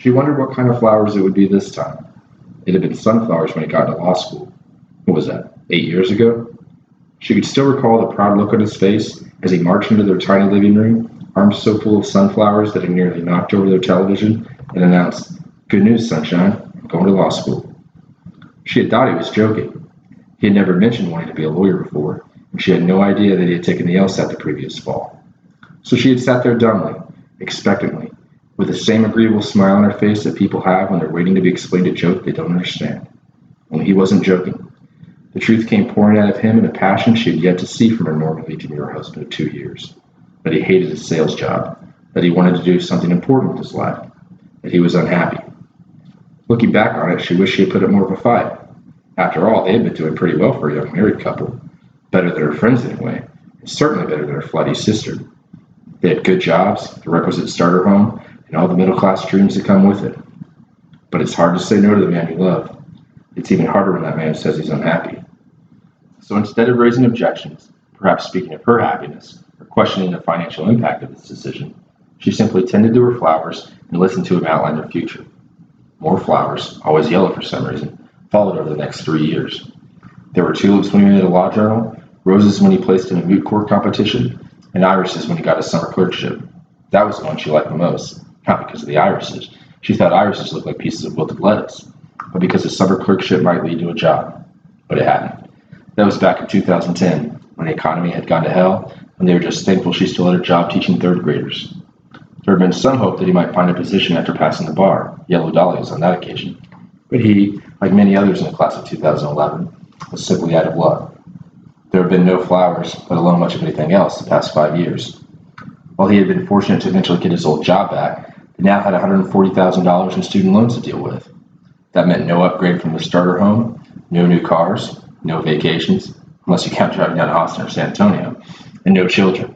She wondered what kind of flowers it would be this time. It had been sunflowers when he got into law school. What was that, 8 years ago? She could still recall the proud look on his face as he marched into their tiny living room, arms so full of sunflowers that he nearly knocked over their television, and announced, "Good news, sunshine, I'm going to law school." She had thought he was joking. He had never mentioned wanting to be a lawyer before, and she had no idea that he had taken the LSAT the previous fall. So she had sat there dumbly, expectantly, with the same agreeable smile on her face that people have when they're waiting to be explained a joke they don't understand. Only he wasn't joking. The truth came pouring out of him in a passion she had yet to see from her normally demure husband of 2 years. That he hated his sales job. That he wanted to do something important with his life. That he was unhappy. Looking back on it, she wished she had put up more of a fight. After all, they had been doing pretty well for a young married couple. Better than her friends anyway, and certainly better than her flighty sister. They had good jobs, the requisite starter home, and all the middle-class dreams that come with it. But it's hard to say no to the man you love. It's even harder when that man says he's unhappy. So instead of raising objections, perhaps speaking of her happiness, or questioning the financial impact of this decision, she simply tended to her flowers and listened to him outline their future. More flowers, always yellow for some reason, followed over the next 3 years. There were tulips when he made a law journal, roses when he placed in a moot court competition, and irises when he got a summer clerkship. That was the one she liked the most. Not because of the irises. She thought irises looked like pieces of wilted lettuce, but because a summer clerkship might lead to a job. But it hadn't. That was back in 2010, when the economy had gone to hell, and they were just thankful she still had a job teaching third graders. There had been some hope that he might find a position after passing the bar, Yellow Dahlias on that occasion. But he, like many others in the class of 2011, was simply out of luck. There had been no flowers, let alone much of anything else, the past 5 years. While he had been fortunate to eventually get his old job back, they now had $140,000 in student loans to deal with. That meant no upgrade from the starter home, no new cars, no vacations, unless you count driving down to Austin or San Antonio, and no children.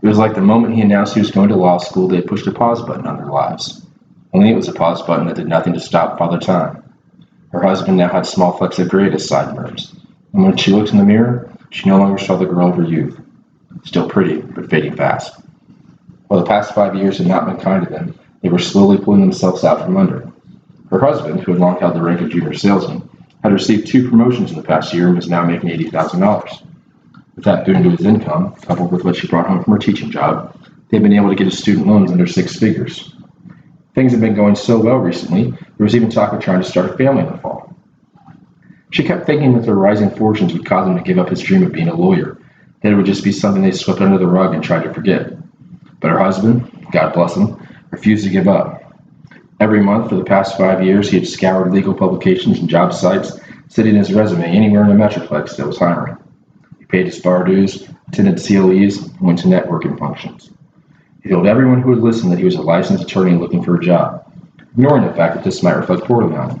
It was like the moment he announced he was going to law school, they pushed a pause button on their lives. Only it was a pause button that did nothing to stop Father Time. Her husband now had small flecks of gray as sideburns, and when she looked in the mirror, she no longer saw the girl of her youth. Still pretty, but fading fast. While the past 5 years had not been kind to them, they were slowly pulling themselves out from under. Her husband, who had long held the rank of junior salesman, had received 2 promotions in the past year and was now making $80,000. With that boon to his income, coupled with what she brought home from her teaching job, they had been able to get his student loans under 6 figures. Things had been going so well recently, there was even talk of trying to start a family in the fall. She kept thinking that their rising fortunes would cause him to give up his dream of being a lawyer, that it would just be something they swept under the rug and tried to forget. But her husband, God bless him, refused to give up. Every month for the past 5 years, he had scoured legal publications and job sites, sitting his resume anywhere in the Metroplex that was hiring. He paid his bar dues, attended CLEs, and went to networking functions. He told everyone who would listen that he was a licensed attorney looking for a job, ignoring the fact that this might reflect poorly on him.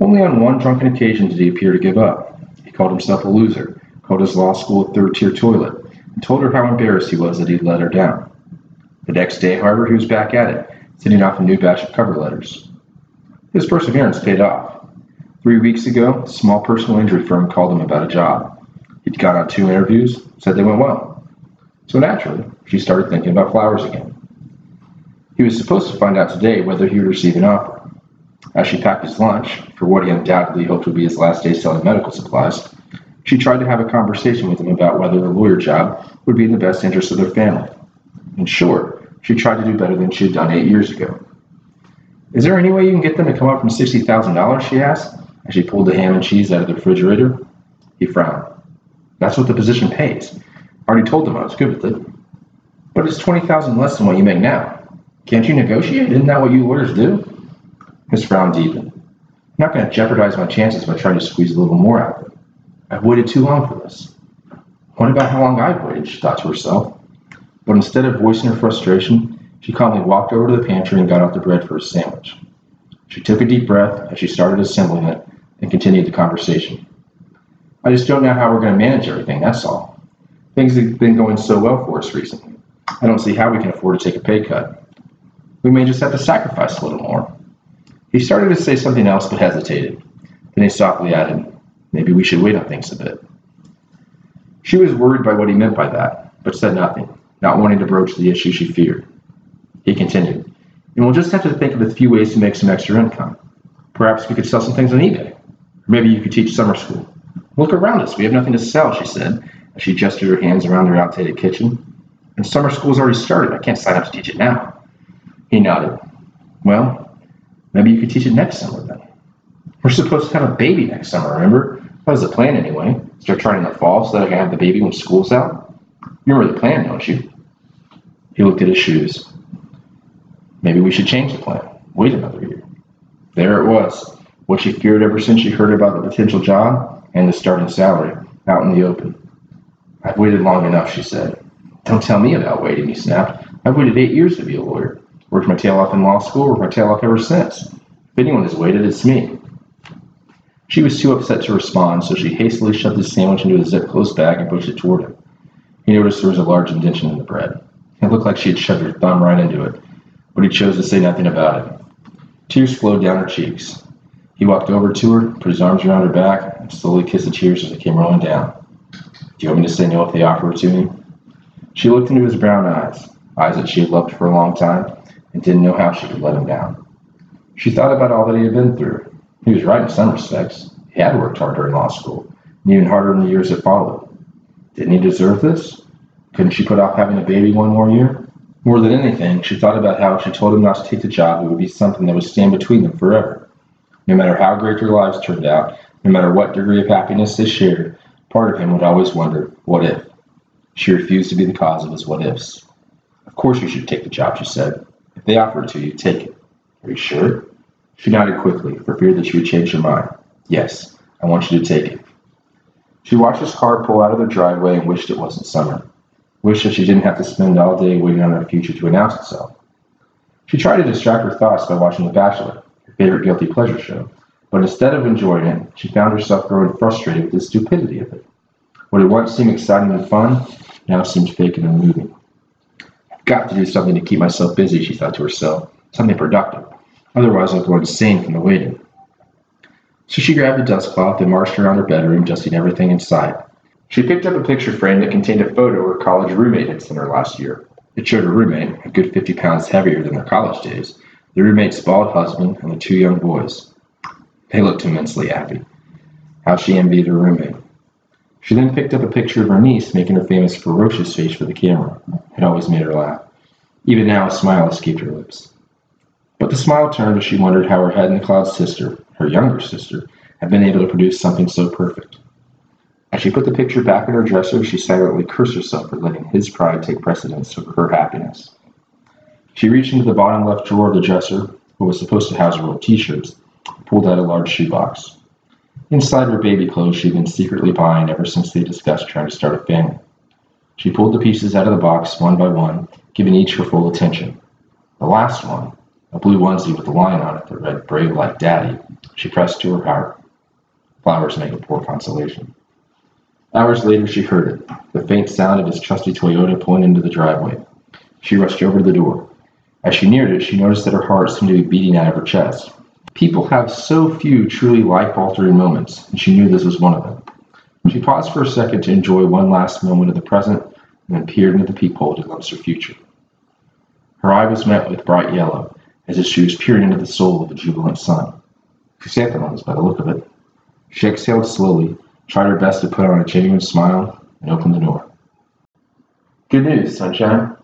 Only on one drunken occasion did he appear to give up. He called himself a loser, called his law school a third-tier toilet, and told her how embarrassed he was that he'd let her down. The next day, however, he was back at it, sending off a new batch of cover letters. His perseverance paid off. 3 weeks ago, a small personal injury firm called him about a job. He'd gone on 2 interviews, said they went well. So naturally, she started thinking about flowers again. He was supposed to find out today whether he would receive an offer. As she packed his lunch, for what he undoubtedly hoped would be his last day selling medical supplies, she tried to have a conversation with him about whether a lawyer job would be in the best interest of their family. In short, she tried to do better than she had done 8 years ago. "Is there any way you can get them to come up from $60,000, she asked, as she pulled the ham and cheese out of the refrigerator. He frowned. "That's what the position pays. I already told them I was good with it." "But it's $20,000 less than what you make now. Can't you negotiate? Isn't that what you lawyers do?" His frown deepened. "I'm not going to jeopardize my chances by trying to squeeze a little more out of it. I've waited too long for this." What about how long I've waited, she thought to herself. But instead of voicing her frustration, she calmly walked over to the pantry and got out the bread for a sandwich. She took a deep breath as she started assembling it and continued the conversation. "I just don't know how we're going to manage everything, that's all. Things have been going so well for us recently. I don't see how we can afford to take a pay cut. We may just have to sacrifice a little more." He started to say something else but hesitated. Then he softly added, "Maybe we should wait on things a bit." She was worried by what he meant by that, but said nothing, not wanting to broach the issue she feared. He continued, And we'll just have to think of a few ways to make some extra income. Perhaps we could sell some things on eBay. Or maybe you could teach summer school. Look around us, we have nothing to sell, she said, as she gestured her hands around her outdated kitchen. And summer school's already started, I can't sign up to teach it now. He nodded. Well, maybe you could teach it next summer then. We're supposed to have a baby next summer, remember? That was the plan anyway. Start trying in the fall so that I can have the baby when school's out. You remember the plan, don't you? He looked at his shoes. Maybe we should change the plan. Wait another year. There it was, what she feared ever since she heard about the potential job and the starting salary, out in the open. I've waited long enough, she said. Don't tell me about waiting, he snapped. I've waited 8 years to be a lawyer. Worked my tail off in law school, worked my tail off ever since. If anyone has waited, it's me. She was too upset to respond, so she hastily shoved the sandwich into a zip-closed bag and pushed it toward him. He noticed there was a large indention in the bread. It looked like she had shoved her thumb right into it, but he chose to say nothing about it. Tears flowed down her cheeks. He walked over to her, put his arms around her back, and slowly kissed the tears as they came rolling down. Do you want me to say no if they offer it to me? She looked into his brown eyes, eyes that she had loved for a long time, and didn't know how she could let him down. She thought about all that he had been through. He was right in some respects. He had worked hard during law school, and even harder in the years that followed. Didn't he deserve this? Couldn't she put off having a baby one more year? More than anything, she thought about how if she told him not to take the job, it would be something that would stand between them forever. No matter how great their lives turned out, no matter what degree of happiness they shared, part of him would always wonder, what if? She refused to be the cause of his what ifs. Of course you should take the job, she said. If they offer it to you, take it. Are you sure? She nodded quickly, for fear that she would change her mind. Yes, I want you to take it. She watched his car pull out of the driveway and wished it wasn't summer. Wished that she didn't have to spend all day waiting on her future to announce itself. She tried to distract her thoughts by watching The Bachelor, her favorite guilty pleasure show, but instead of enjoying it, she found herself growing frustrated with the stupidity of it. What had once seemed exciting and fun, now seemed fake and unmoving. I've got to do something to keep myself busy, she thought to herself, something productive. Otherwise, I'll go insane from the waiting. So she grabbed a dustcloth and marched around her bedroom, dusting everything in sight. She picked up a picture frame that contained a photo her college roommate had sent her last year. It showed her roommate, a good 50 pounds heavier than their college days, the roommate's bald husband, and the two young boys. They looked immensely happy. How she envied her roommate. She then picked up a picture of her niece, making her famous ferocious face for the camera. It always made her laugh. Even now, a smile escaped her lips. But the smile turned as she wondered how her head-in-the-clouds sister, her younger sister, had been able to produce something so perfect. As she put the picture back in her dresser, she silently cursed herself for letting his pride take precedence over her happiness. She reached into the bottom left drawer of the dresser, what was supposed to house her old t-shirts, and pulled out a large shoebox. Inside were baby clothes she had been secretly buying ever since they discussed trying to start a family. She pulled the pieces out of the box one by one, giving each her full attention. The last one, a blue onesie with a lion on it that read, Brave Like Daddy, she pressed to her heart. Flowers make a poor consolation. Hours later she heard it, the faint sound of his trusty Toyota pulling into the driveway. She rushed over to the door. As she neared it, she noticed that her heart seemed to be beating out of her chest. People have so few truly life-altering moments, and she knew this was one of them. She paused for a second to enjoy one last moment of the present, and then peered into the peephole to glimpse her future. Her eye was met with bright yellow, as if she was peering into the soul of a jubilant sun. Chrysanthemums, by the look of it. She exhaled slowly, tried her best to put on a genuine smile, and opened the door. Good news, sunshine.